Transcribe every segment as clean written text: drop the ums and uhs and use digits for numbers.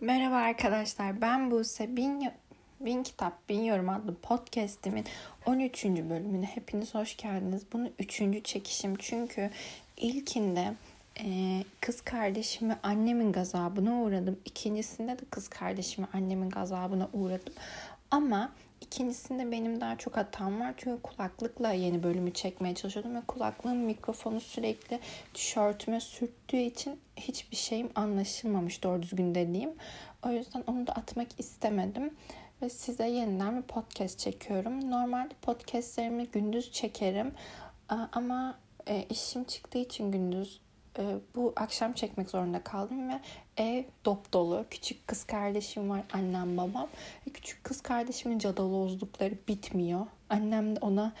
Merhaba arkadaşlar, ben Buse. Bin Kitap, Bin Yorum adlı podcastimin 13. bölümüne hepiniz hoş geldiniz. Bunu 3. çekişim çünkü ilkinde kız kardeşimi annemin gazabına uğradım. İkincisinde de kız kardeşimi annemin gazabına uğradım. Ama ikincisinde benim daha çok hatam var. Çünkü kulaklıkla yeni bölümü çekmeye çalışıyordum. Ve kulaklığın mikrofonu sürekli tişörtüme sürttüğü için hiçbir şeyim anlaşılmamış doğru düzgün dediğim. O yüzden onu da atmak istemedim. Ve size yeniden bir podcast çekiyorum. Normalde podcastlerimi gündüz çekerim. Ama işim çıktığı için gündüz bu akşam çekmek zorunda kaldım ve ev dopdolu. Küçük kız kardeşim var, annem, babam. Küçük kız kardeşimin cadalozlukları bitmiyor. Annem de ona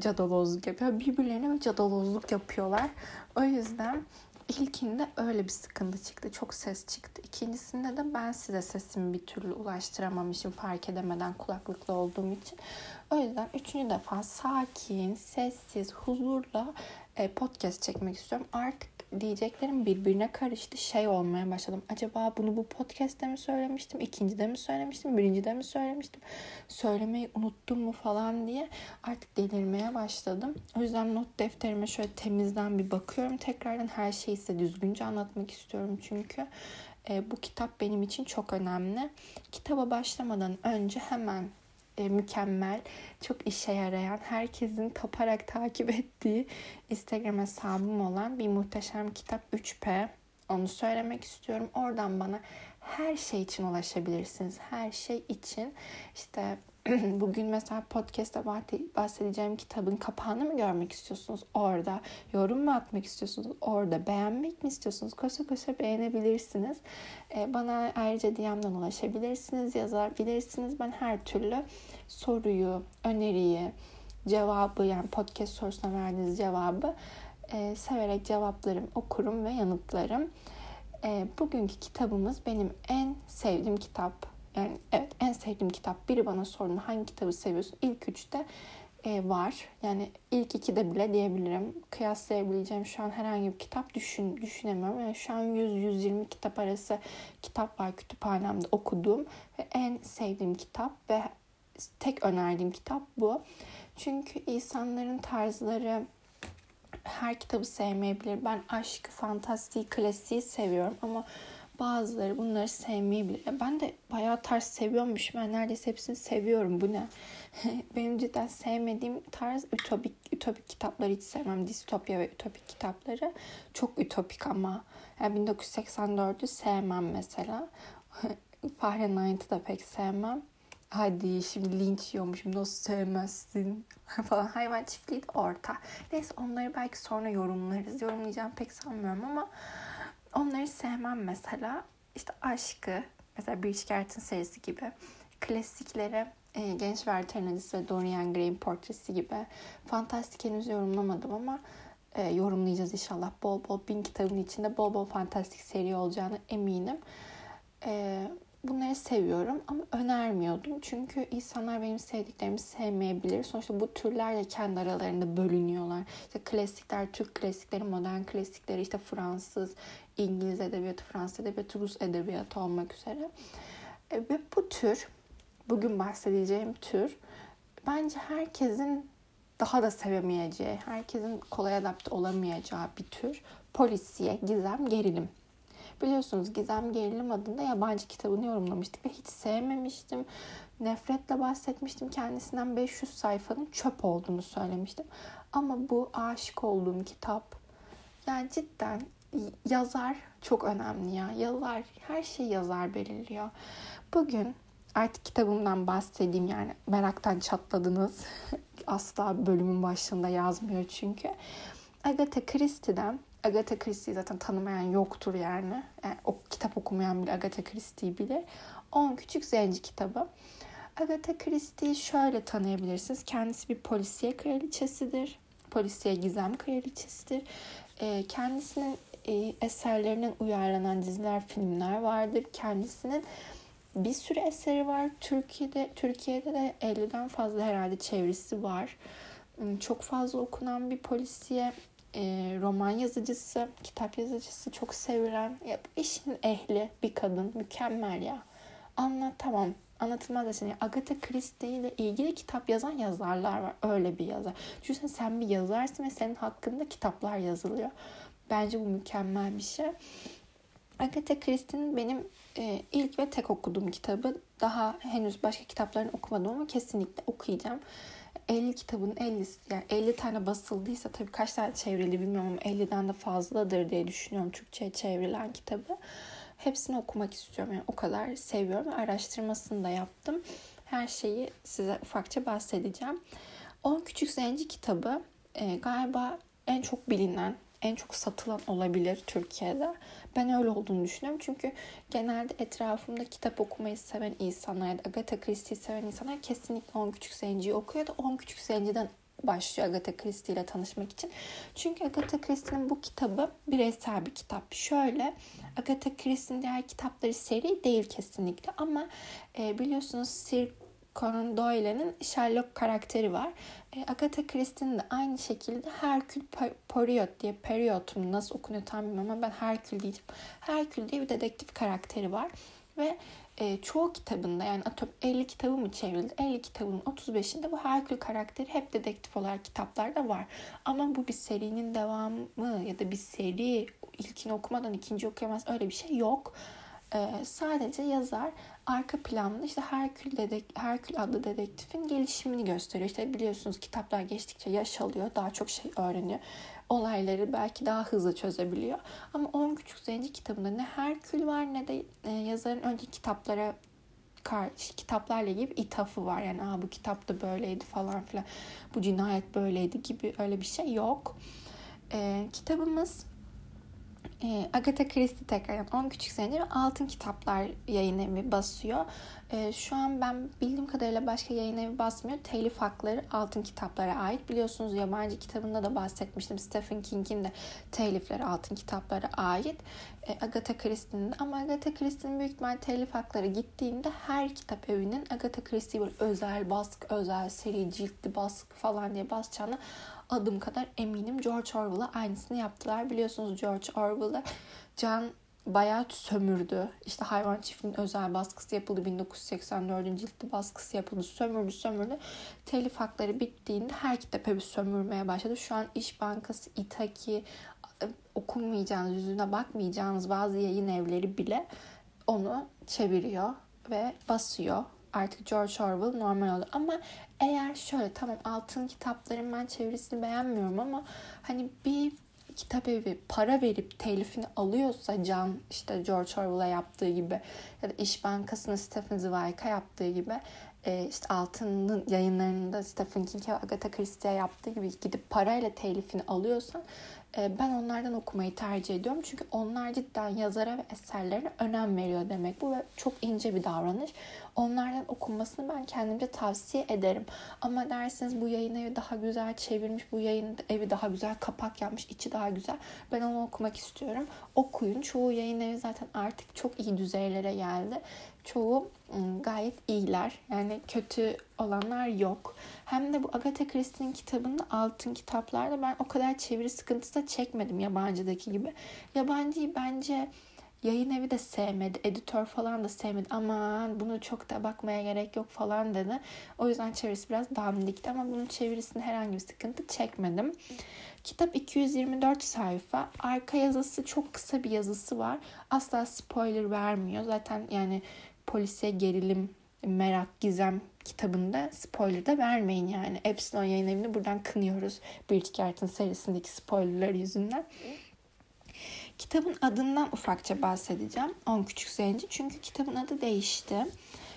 cadalozluk yapıyor. Birbirlerine cadalozluk yapıyorlar. O yüzden ilkinde öyle bir sıkıntı çıktı. Çok ses çıktı. İkincisinde de ben size sesimi bir türlü ulaştıramamışım fark edemeden kulaklıklı olduğum için. O yüzden üçüncü defa sakin, sessiz, huzurla podcast çekmek istiyorum. Artık diyeceklerim birbirine karıştı. Şey olmaya başladım. Acaba bunu bu podcast'te mi söylemiştim? İkincide mi söylemiştim? Birincide mi söylemiştim? Söylemeyi unuttum mu falan diye artık delirmeye başladım. O yüzden not defterime şöyle temizden bir bakıyorum. Tekrardan her şeyi size düzgünce anlatmak istiyorum. Çünkü bu kitap benim için çok önemli. Kitaba başlamadan önce hemen mükemmel, çok işe yarayan, herkesin kaparak takip ettiği Instagram hesabım olan Bir Muhteşem Kitap 3P. Onu söylemek istiyorum. Oradan bana her şey için ulaşabilirsiniz. Her şey için. İşte bugün mesela podcast'ta bahsedeceğim kitabın kapağını mı görmek istiyorsunuz? Orada yorum mu atmak istiyorsunuz? Orada beğenmek mi istiyorsunuz? Koşa koşa beğenebilirsiniz. Bana ayrıca DM'den ulaşabilirsiniz, yazabilirsiniz. Ben her türlü soruyu, öneriyi, cevabı, yani podcast sorusuna verdiğiniz cevabı severek cevaplarım, okurum ve yanıtlarım. Bugünkü kitabımız benim en sevdiğim kitap. Yani evet, en sevdiğim kitap. Biri bana sorduğunda hangi kitabı seviyorsun? İlk üçte var. Yani ilk ikide bile diyebilirim. Kıyaslayabileceğim şu an herhangi bir kitap düşünemiyorum. Yani şu an 100-120 kitap arası kitap var kütüphanemde okuduğum. Ve en sevdiğim kitap ve tek önerdiğim kitap bu. Çünkü insanların tarzları, her kitabı sevmeyebilir. Ben aşkı, fantastiği, klasiği seviyorum ama bazıları bunları sevmeyebilir. Ben de bayağı tarz seviyormuşum. Ben neredeyse hepsini seviyorum. Bu ne? Benim cidden sevmediğim tarz ütopik kitapları hiç sevmem. Distopya ve ütopik kitapları. Çok ütopik ama. Yani 1984'ü sevmem mesela. Fahrenheit'ı da pek sevmem. Hadi şimdi linç yiyormuşum. Nasıl sevmezsin? falan. Hayvan çiftliği de orta. Neyse, onları belki sonra yorumlarız. Yorumlayacağım pek sanmıyorum ama onları sevmem mesela. İşte aşkı, mesela Bridget Jones serisi gibi. Klasikleri, Genç Verter'in ve Dorian Gray'in portresi gibi. Fantastik henüz yorumlamadım ama yorumlayacağız inşallah. Bol bol, bin kitabın içinde bol bol fantastik seri olacağına eminim. Bunları seviyorum ama önermiyordum. Çünkü insanlar benim sevdiklerimi sevmeyebilir. Sonuçta bu türler de kendi aralarında bölünüyorlar. İşte klasikler, Türk klasikleri, modern klasikleri, işte Fransız, İngiliz edebiyatı, Fransız edebiyatı, Rus edebiyatı olmak üzere. Ve bu tür, bugün bahsedeceğim tür, bence herkesin daha da sevemeyeceği, herkesin kolay adapte olamayacağı bir tür. Polisiye, gizem, gerilim. Biliyorsunuz Gizem Gerilim adında yabancı kitabını yorumlamıştık ve hiç sevmemiştim. Nefretle bahsetmiştim. Kendisinden 500 sayfanın çöp olduğunu söylemiştim. Ama bu aşık olduğum kitap. Yani cidden yazar çok önemli ya. Yazar, her şeyi yazar belirliyor. Bugün artık kitabımdan bahsedeyim, yani meraktan çatladınız. Asla bölümün başında yazmıyor çünkü. Agatha Christie'den. Agatha Christie'yi zaten tanımayan yoktur yani. O kitap okumayan bile Agatha Christie'yi bilir. 10 Küçük Zenci kitabı. Agatha Christie'yi şöyle tanıyabilirsiniz. Kendisi bir polisiye kraliçesidir. Polisiye gizem kraliçesidir. Kendisinin eserlerinden uyarlanan diziler, filmler vardır. Kendisinin bir sürü eseri var. Türkiye'de de 50'den fazla herhalde çevirisi var. Çok fazla okunan bir polisiye roman yazıcısı, kitap yazıcısı, çok sevilen, işin ehli bir kadın. Mükemmel ya. Tamam, anlatılmaz da şimdi. Agatha Christie ile ilgili kitap yazan yazarlar var. Öyle bir yazar. Çünkü sen bir yazarsın ve senin hakkında kitaplar yazılıyor. Bence bu mükemmel bir şey. Agatha Christie'nin benim ilk ve tek okuduğum kitabı. Daha henüz başka kitaplarını okumadım ama kesinlikle okuyacağım. 50 kitabın 50'si, yani 50 tane basıldıysa, tabii kaç tane çevrildi bilmiyorum ama 50'den de fazladır diye düşünüyorum Türkçe'ye çevrilen kitabı. Hepsini okumak istiyorum. Yani o kadar seviyorum. Araştırmasını da yaptım. Her şeyi size ufakça bahsedeceğim. 10 Küçük Zenci kitabı galiba en çok bilinen, en çok satılan olabilir Türkiye'de. Ben öyle olduğunu düşünüyorum. Çünkü genelde etrafımda kitap okumayı seven insanlar ya da Agatha Christie'yi seven insanlar kesinlikle 10 Küçük Zenci'yi okuyor da 10 Küçük Zenci'den başlıyor Agatha Christie ile tanışmak için. Çünkü Agatha Christie'nin bu kitabı bireysel bir kitap. Şöyle, Agatha Christie'nin diğer kitapları seri değil kesinlikle ama biliyorsunuz Conan Doyle'nin Sherlock karakteri var. Agatha Christie'nin de aynı şekilde Hercule Poirot diye, Poirot'um nasıl okunuyor tam bilmiyorum ama ben Hercule diyeceğim. Hercule diye bir dedektif karakteri var. Ve çoğu kitabında, yani 50 kitabı mı çevrildi? 50 kitabının 35'inde bu Hercule karakteri hep dedektif olarak kitaplarda var. Ama bu bir serinin devamı ya da bir seri ilkini okumadan ikinci okuyamaz, öyle bir şey yok. Sadece yazar arka planda işte Hercule adlı dedektifin gelişimini gösteriyor. İşte biliyorsunuz kitaplar geçtikçe yaş alıyor, daha çok şey öğreniyor. Olayları belki daha hızlı çözebiliyor. Ama 10 Küçük Zenci kitabında ne Hercule var ne de yazarın önceki kitaplarla ilgili ithafı var. Yani bu kitap da böyleydi falan filan, bu cinayet böyleydi gibi öyle bir şey yok. Kitabımız Agatha Christie tekrar, yani 10 Küçük Zenci ve Altın Kitaplar yayın evi basıyor. Şu an ben bildiğim kadarıyla başka yayın evi basmıyor. Telif hakları Altın Kitaplara ait. Biliyorsunuz yabancı kitabında da bahsetmiştim. Stephen King'in de telifleri Altın Kitaplara ait. Agatha Christie'nin de. Ama Agatha Christie'nin büyük ihtimalle telif hakları gittiğinde her kitap evinin Agatha Christie'yi böyle özel baskı, özel seri, ciltli baskı falan diye basacağına adım kadar eminim. George Orwell'a aynısını yaptılar. Biliyorsunuz George Orwell'a can bayağı sömürdü. İşte Hayvan Çiftliği'nin özel baskısı yapıldı. 1984'ün ciltli baskısı yapıldı. Sömürdü. Telif hakları bittiğinde her kitap evi sömürmeye başladı. Şu an İş Bankası, İthaki, okunmayacağınız, yüzüne bakmayacağınız bazı yayın evleri bile onu çeviriyor ve basıyor. Artık George Orwell normal oldu. Ama eğer şöyle, tamam Altın Kitapların ben çevirisini beğenmiyorum ama hani bir kitap evi para verip telifini alıyorsa, can işte George Orwell'a yaptığı gibi ya da İş Bankası'na Stephen Zweig'a yaptığı gibi, işte Altın'ın yayınlarında Stephen King ve Agatha Christie'ye yaptığı gibi gidip parayla telifini alıyorsan ben onlardan okumayı tercih ediyorum. Çünkü onlar cidden yazara ve eserlerine önem veriyor demek bu ve çok ince bir davranış. Onlardan okunmasını ben kendimce tavsiye ederim. Ama dersiniz bu yayın evi daha güzel çevirmiş, bu yayın evi daha güzel kapak yapmış, içi daha güzel, ben onu okumak istiyorum. Okuyun. Çoğu yayın evi zaten artık çok iyi düzeylere geldi. Çoğu gayet iyiler. Yani kötü olanlar yok. Hem de bu Agatha Christie'nin kitabında Altın Kitaplarda ben o kadar çeviri sıkıntısı da çekmedim yabancıdaki gibi. Yabancıyı bence yayın evi de sevmedi. Editör falan da sevmedi. Aman bunu çok da bakmaya gerek yok falan dedi. O yüzden çevirisi biraz dandikti ama bunun çevirisinde herhangi bir sıkıntı çekmedim. Kitap 224 sayfa. Arka yazısı, çok kısa bir yazısı var. Asla spoiler vermiyor. Zaten yani polisiye, gerilim, merak, gizem kitabında spoiler da vermeyin yani. Epsilon yayın evini buradan kınıyoruz. Bridget Jones serisindeki spoilerlar yüzünden. Kitabın adından ufakça bahsedeceğim. 10 Küçük Zenci. Çünkü kitabın adı değişti.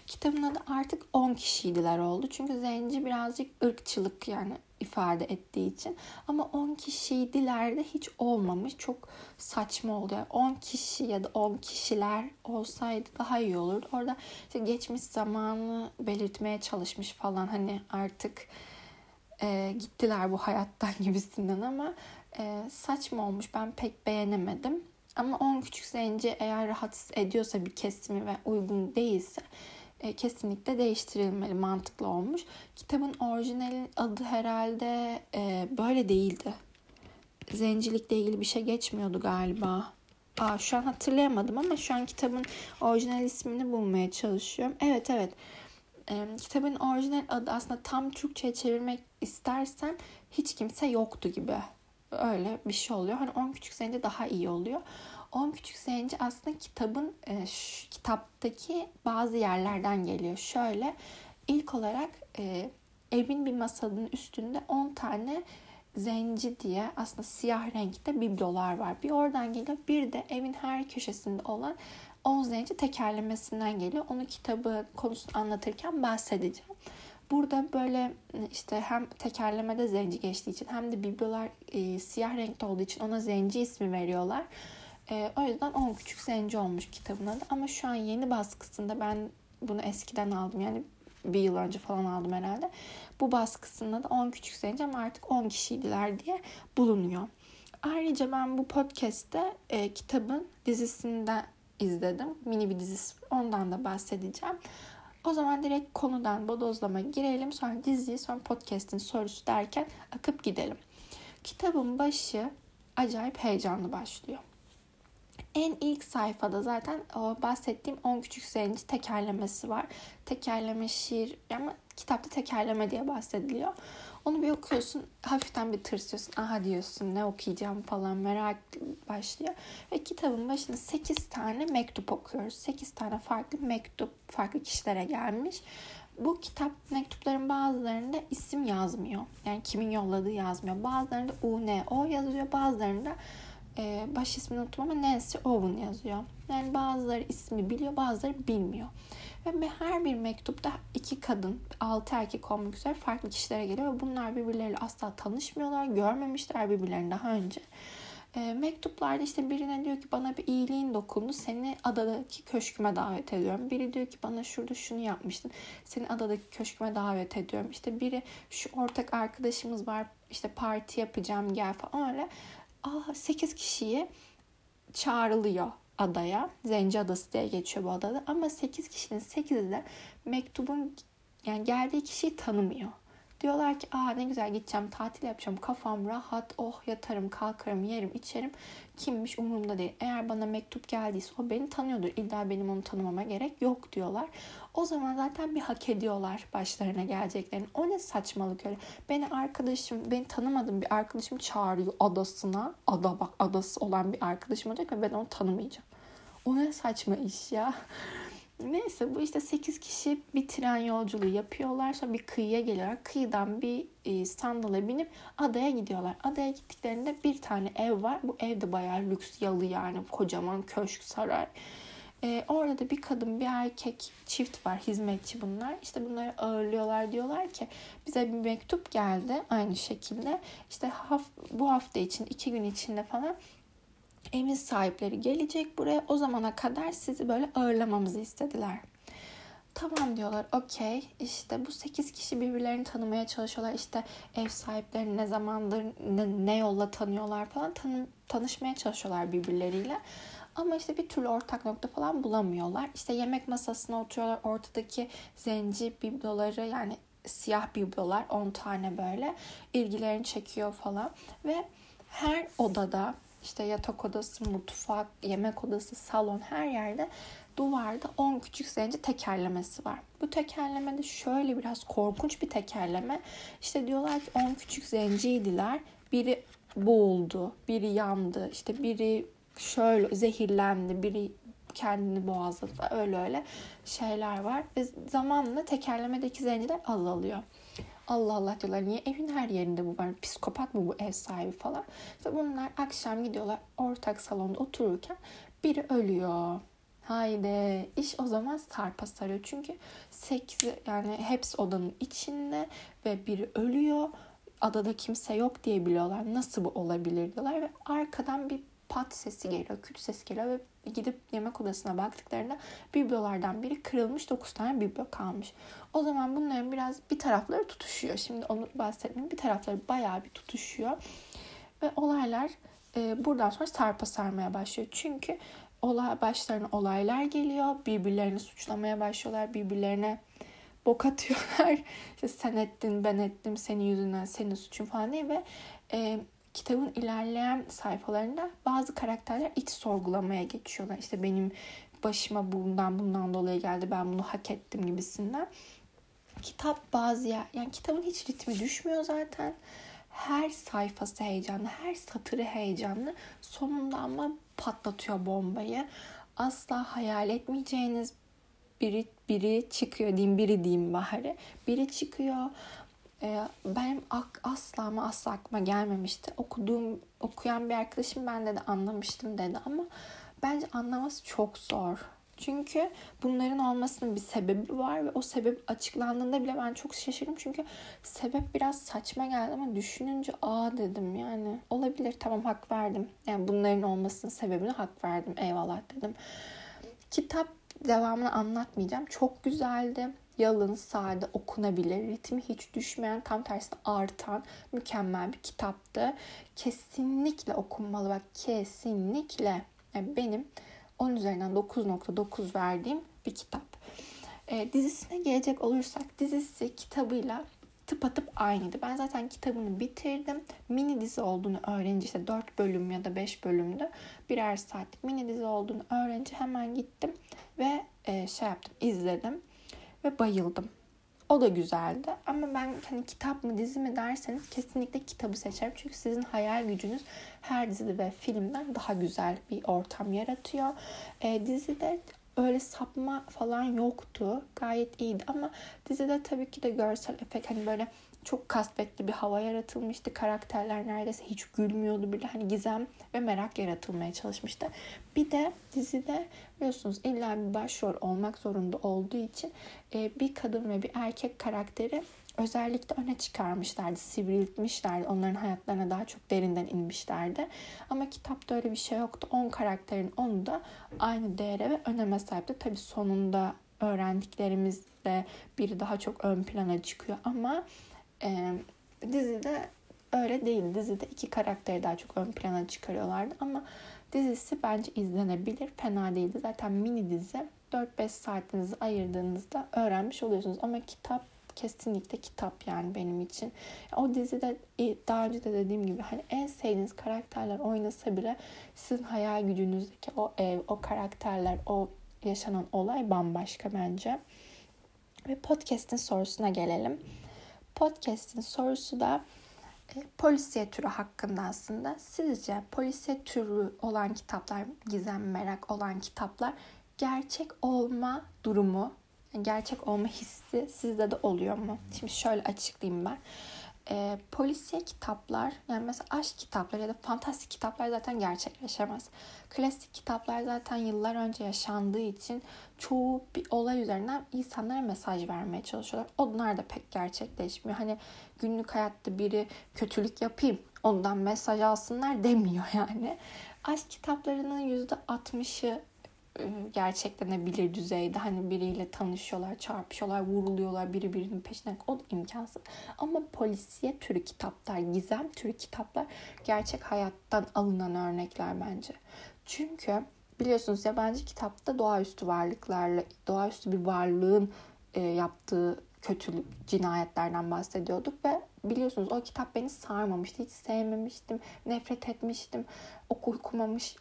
Kitabın adı artık 10 kişiydiler oldu. Çünkü zenci birazcık ırkçılık yani ifade ettiği için. Ama 10 kişiydiler de hiç olmamış. Çok saçma oldu. Yani 10 kişi ya da 10 kişiler olsaydı daha iyi olurdu. Orada işte geçmiş zamanı belirtmeye çalışmış falan. Hani artık gittiler bu hayattan gibisinden ama saçma olmuş. Ben pek beğenemedim. Ama 10 Küçük Zenci eğer rahatsız ediyorsa bir kesimi ve uygun değilse kesinlikle değiştirilmeli. Mantıklı olmuş. Kitabın orijinal adı herhalde böyle değildi. zencilikle ilgili bir şey geçmiyordu galiba. Şu an hatırlayamadım ama şu an kitabın orijinal ismini bulmaya çalışıyorum. Evet. Kitabın orijinal adı aslında tam Türkçe'ye çevirmek istersen hiç kimse yoktu gibi. Öyle bir şey oluyor. Hani 10 Küçük Zence daha iyi oluyor. 10 Küçük Zence aslında kitabın kitaptaki bazı yerlerden geliyor. Şöyle ilk olarak evin bir masanın üstünde 10 tane zenci diye aslında siyah renkte biblolar var. Bir oradan geliyor. Bir de evin her köşesinde olan 10 zenci tekerlemesinden geliyor. Onu kitabı konusunu anlatırken bahsedeceğim. Burada böyle işte hem tekerlemede zenci geçtiği için hem de biblolar siyah renkte olduğu için ona zenci ismi veriyorlar. O yüzden 10 Küçük Zence olmuş kitabın adı. Ama şu an yeni baskısında, ben bunu eskiden aldım yani bir yıl önce falan aldım herhalde. Bu baskısında da 10 Küçük Zence ama artık 10 kişiydiler diye bulunuyor. Ayrıca ben bu podcast'te kitabın dizisinden izledim. Mini bir dizisi. Ondan da bahsedeceğim. O zaman direkt konudan bodozlama girelim. Sonra diziyi, sonra podcast'in sorusu derken akıp gidelim. Kitabın başı acayip heyecanlı başlıyor. En ilk sayfada zaten o bahsettiğim 10 Küçük Zence tekerlemesi var. Tekerleme şiir ama kitapta tekerleme diye bahsediliyor. Onu bir okuyorsun, hafiften bir tırsıyorsun. Aha diyorsun, ne okuyacağım falan, merak başlıyor. Ve kitabın başında 8 tane mektup okuyoruz. 8 tane farklı mektup farklı kişilere gelmiş. Bu kitap mektupların bazılarında isim yazmıyor. Yani kimin yolladığı yazmıyor. Bazılarında U-N-O yazıyor. Bazılarında baş ismini unuttum ama Nancy Owen yazıyor. Yani bazıları ismi biliyor, bazıları bilmiyor. Ve her bir mektupta 2 kadın, 6 erkek olmak üzere farklı kişilere geliyor. Ve bunlar birbirleriyle asla tanışmıyorlar, görmemişler birbirlerini daha önce. Mektuplarda işte birine diyor ki bana bir iyiliğin dokundu, seni adadaki köşküme davet ediyorum. Biri diyor ki bana şurada şunu yapmıştın, seni adadaki köşküme davet ediyorum. İşte biri şu ortak arkadaşımız var, işte parti yapacağım gel falan öyle. 8 kişiyi çağrılıyor adaya. Zence Adası diye geçiyor bu adada. Ama 8 kişinin 8'i de mektubun yani geldiği kişiyi tanımıyor. Diyorlar ki ne güzel gideceğim, tatil yapacağım, kafam rahat, oh yatarım, kalkarım, yerim, içerim. Kimmiş umurumda değil. Eğer bana mektup geldiyse o beni tanıyordur. İlla benim onu tanımama gerek yok diyorlar. O zaman zaten bir hak ediyorlar başlarına geleceklerini. O ne saçmalık öyle. Beni tanımadığım bir arkadaşım çağırıyor adasına. Adası olan bir arkadaşım olacak ve ben onu tanımayacağım. O ne saçma iş ya. Neyse bu işte 8 kişi bir tren yolculuğu yapıyorlar. Sonra bir kıyıya geliyorlar. Kıyıdan bir sandala binip adaya gidiyorlar. Adaya gittiklerinde bir tane ev var. Bu ev de bayağı lüks, yalı yani. Kocaman köşk, saray. Orada da bir kadın bir erkek çift var. Hizmetçi bunlar. İşte bunları ağırlıyorlar. Diyorlar ki bize bir mektup geldi aynı şekilde. İşte bu hafta için 2 gün içinde falan evin sahipleri gelecek buraya. O zamana kadar sizi böyle ağırlamamızı istediler. Tamam diyorlar, okey. İşte bu 8 kişi birbirlerini tanımaya çalışıyorlar. İşte ev sahipleri ne zamandır, ne yolla tanıyorlar falan. Tanışmaya çalışıyorlar birbirleriyle. Ama işte bir türlü ortak nokta falan bulamıyorlar. İşte yemek masasına oturuyorlar. Ortadaki zenci bibloları yani siyah biblolar 10 tane böyle ilgilerini çekiyor falan. Ve her odada, İşte yatak odası, mutfak, yemek odası, salon, her yerde duvarda 10 Küçük Zence tekerlemesi var. Bu tekerlemede şöyle biraz korkunç bir tekerleme. İşte diyorlar ki 10 küçük zenciydiler. Biri boğuldu, biri yandı, işte biri şöyle zehirlendi, biri kendini boğazladı. Öyle şeyler var. Ve zamanla tekerlemedeki zenciler azalıyor. Allah Allah diyorlar, niye evin her yerinde bu var, psikopat mı bu ev sahibi falan. İşte bunlar akşam gidiyorlar ortak salonda otururken biri ölüyor. Haydi iş o zaman sarpa sarıyor çünkü 8 yani hepsi odanın içinde ve biri ölüyor. Adada kimse yok diye biliyorlar, nasıl bu olabilir diyorlar ve arkadan bir pat sesi geliyor, küt sesi geliyor ve gidip yemek odasına baktıklarında biblolardan biri kırılmış, 9 tane biblo kalmış. O zaman bunların bir tarafları tutuşuyor. Şimdi onu bahsetmeyeyim. Bir tarafları bayağı bir tutuşuyor. Ve olaylar buradan sonra sarpa sarmaya başlıyor. Çünkü başlarına olaylar geliyor. Birbirlerini suçlamaya başlıyorlar. Birbirlerine bok atıyorlar. İşte sen ettin, ben ettim, senin yüzünden, senin suçun falan diye ve kitabın ilerleyen sayfalarında bazı karakterler iç sorgulamaya geçiyorlar. İşte benim başıma bundan dolayı geldi, ben bunu hak ettim gibisinden. Kitap yani kitabın hiç ritmi düşmüyor zaten. Her sayfası heyecanlı, her satırı heyecanlı. Sonunda ama patlatıyor bombayı. Asla hayal etmeyeceğiniz biri çıkıyor diyeyim, biri çıkıyor. Benim asla ama asla aklıma gelmemişti. Okuyan bir arkadaşım ben de anlamıştım dedi ama bence anlaması çok zor. Çünkü bunların olmasının bir sebebi var ve o sebep açıklandığında bile ben çok şaşırdım. Çünkü sebep biraz saçma geldi ama düşününce dedim yani olabilir, tamam, hak verdim. Yani bunların olmasının sebebine hak verdim, eyvallah dedim. Kitap devamını anlatmayacağım. Çok güzeldi. Yalın, sade, okunabilir, ritmi hiç düşmeyen, tam tersine artan mükemmel bir kitaptı. Kesinlikle okunmalı, bak kesinlikle. Yani benim 10 üzerinden 9.9 verdiğim bir kitap. Dizisine gelecek olursak, dizisi kitabıyla tıpatıp aynıydı. Ben zaten kitabını bitirdim. Mini dizi olduğunu öğrenince, işte 4 bölüm ya da 5 bölümde birer saatlik mini dizi olduğunu öğrenince hemen gittim ve izledim ve bayıldım. O da güzeldi ama ben hani kitap mı dizi mi derseniz kesinlikle kitabı seçerim. Çünkü sizin hayal gücünüz her dizide ve filmden daha güzel bir ortam yaratıyor. Dizide öyle sapma falan yoktu. Gayet iyiydi ama dizide tabii ki de görsel efekt hani böyle çok kasvetli bir hava yaratılmıştı. Karakterler neredeyse hiç gülmüyordu bile. Hani gizem ve merak yaratılmaya çalışmıştı. Bir de dizide biliyorsunuz illa bir başrol olmak zorunda olduğu için bir kadın ve bir erkek karakteri özellikle öne çıkarmışlardı. Sivriltmişlerdi. Onların hayatlarına daha çok derinden inmişlerdi. Ama kitapta öyle bir şey yoktu. 10 karakterin 10'u da aynı değere ve öneme sahipti. Tabii sonunda öğrendiklerimizde biri daha çok ön plana çıkıyor ama dizide öyle değil. Dizide 2 karakteri daha çok ön plana çıkarıyorlardı ama dizisi bence izlenebilir. Fena değildi. Zaten mini dizi 4-5 saatinizi ayırdığınızda öğrenmiş oluyorsunuz. Ama kitap kesinlikle kitap yani benim için. O dizide daha önce de dediğim gibi hani en sevdiğiniz karakterler oynasa bile sizin hayal gücünüzdeki o ev, o karakterler, o yaşanan olay bambaşka bence. Ve podcast'in sorusuna gelelim. Podcast'in sorusu da polisiye türü hakkında aslında. Sizce polisiye türü olan kitaplar, gizem, merak olan kitaplar gerçek olma durumu, gerçek olma hissi sizde de oluyor mu? Şimdi şöyle açıklayayım ben. Polisiye kitaplar, yani mesela aşk kitapları ya da fantastik kitaplar zaten gerçekleşemez. Klasik kitaplar zaten yıllar önce yaşandığı için çoğu bir olay üzerinden insanlara mesaj vermeye çalışıyorlar. Onlar da pek gerçekleşmiyor. Hani günlük hayatta biri kötülük yapayım, ondan mesaj alsınlar demiyor yani. Aşk kitaplarının %60'ı gerçeklenebilir düzeyde. Hani biriyle tanışıyorlar, çarpışıyorlar, vuruluyorlar, biri birinin peşinden, o da imkansız. Ama polisiye türü kitaplar, gizem türü kitaplar gerçek hayattan alınan örnekler bence. Çünkü biliyorsunuz yabancı kitapta doğaüstü varlıklarla, doğaüstü bir varlığın yaptığı kötülük, cinayetlerden bahsediyorduk ve biliyorsunuz o kitap beni sarmamıştı. Hiç sevmemiştim, nefret etmiştim,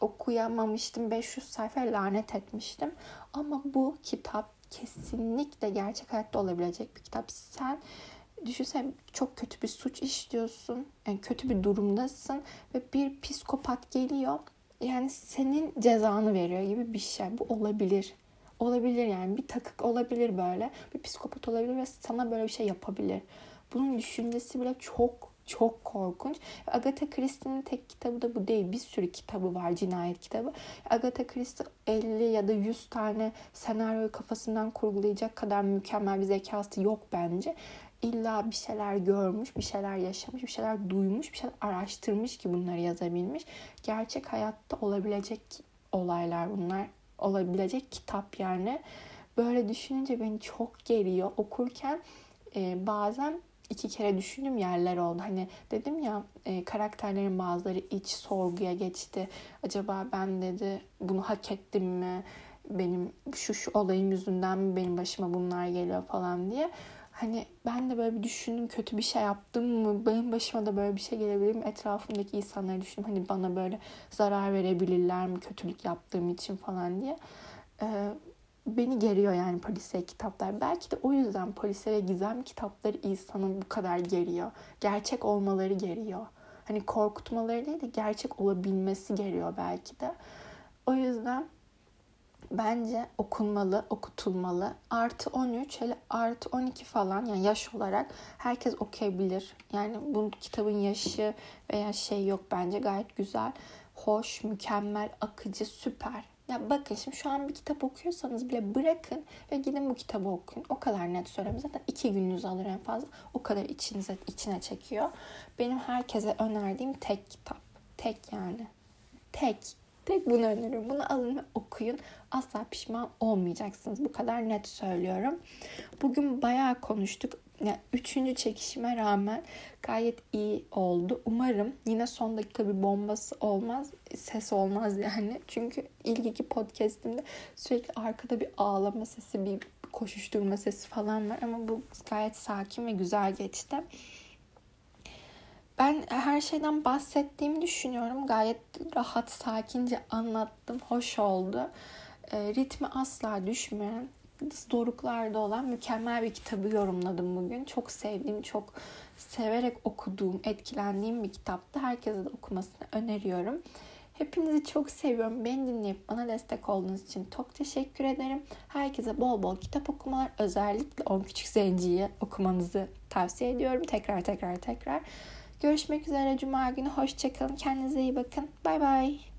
okuyamamıştım, 500 sayfaya lanet etmiştim. Ama bu kitap kesinlikle gerçek hayatta olabilecek bir kitap. Sen düşünsene çok kötü bir suç işliyorsun, yani kötü bir durumdasın ve bir psikopat geliyor. Yani senin cezanı veriyor gibi bir şey. Bu olabilir. Olabilir yani bir takık olabilir böyle. Bir psikopat olabilir ve sana böyle bir şey yapabilir. Bunun düşüncesi bile çok çok korkunç. Agatha Christie'nin tek kitabı da bu değil. Bir sürü kitabı var, cinayet kitabı. Agatha Christie 50 ya da 100 tane senaryoyu kafasından kurgulayacak kadar mükemmel bir zekası yok bence. İlla bir şeyler görmüş, bir şeyler yaşamış, bir şeyler duymuş, bir şeyler araştırmış ki bunları yazabilmiş. Gerçek hayatta olabilecek olaylar bunlar. Olabilecek kitap yani. Böyle düşününce beni çok geriyor. Okurken bazen 2 kere düşündüğüm yerler oldu. Hani dedim ya karakterlerin bazıları iç sorguya geçti. Acaba ben dedi bunu hak ettim mi? Benim şu olayım yüzünden mi benim başıma bunlar geliyor falan diye. Hani ben de böyle bir düşündüm, kötü bir şey yaptım mı? Benim başıma da böyle bir şey gelebilir mi? Etrafımdaki insanları düşündüm. Hani bana böyle zarar verebilirler mi? Kötülük yaptığım için falan diye. Beni geriyor yani polisiye kitaplar. Belki de o yüzden polisiye ve gizem kitapları insanı bu kadar geriyor. Gerçek olmaları geriyor. Hani korkutmaları değil de gerçek olabilmesi geriyor belki de. O yüzden bence okunmalı, okutulmalı. Artı 13, hele artı 12 falan yani yaş olarak herkes okuyabilir. Yani bu kitabın yaşı veya şey yok bence. Gayet güzel, hoş, mükemmel, akıcı, süper. Ya bakın şimdi şu an bir kitap okuyorsanız bile bırakın ve gidin bu kitabı okuyun. O kadar net söylüyorum. Zaten 2 gününüzü alır en fazla. O kadar içine çekiyor. Benim herkese önerdiğim tek kitap. Tek yani. Tek bunu öneririm. Bunu alın ve okuyun. Asla pişman olmayacaksınız. Bu kadar net söylüyorum. Bugün bayağı konuştuk. Yani 3. çekişime rağmen gayet iyi oldu. Umarım yine son dakika bir bombası olmaz. Ses olmaz yani. Çünkü ilk 2 podcastimde sürekli arkada bir ağlama sesi, bir koşuşturma sesi falan var. Ama bu gayet sakin ve güzel geçti. Ben her şeyden bahsettiğimi düşünüyorum. Gayet rahat, sakince anlattım. Hoş oldu. Ritmi asla düşmeyen, doruklarda olan mükemmel bir kitabı yorumladım bugün. Çok sevdiğim, çok severek okuduğum, etkilendiğim bir kitaptı. Herkese de okumasını öneriyorum. Hepinizi çok seviyorum. Beni dinleyip bana destek olduğunuz için çok teşekkür ederim. Herkese bol bol kitap okumalar, özellikle 10 Küçük Zenci'yi okumanızı tavsiye ediyorum. Tekrar. Görüşmek üzere Cuma günü. Hoşça kalın. Kendinize iyi bakın. Bay bay.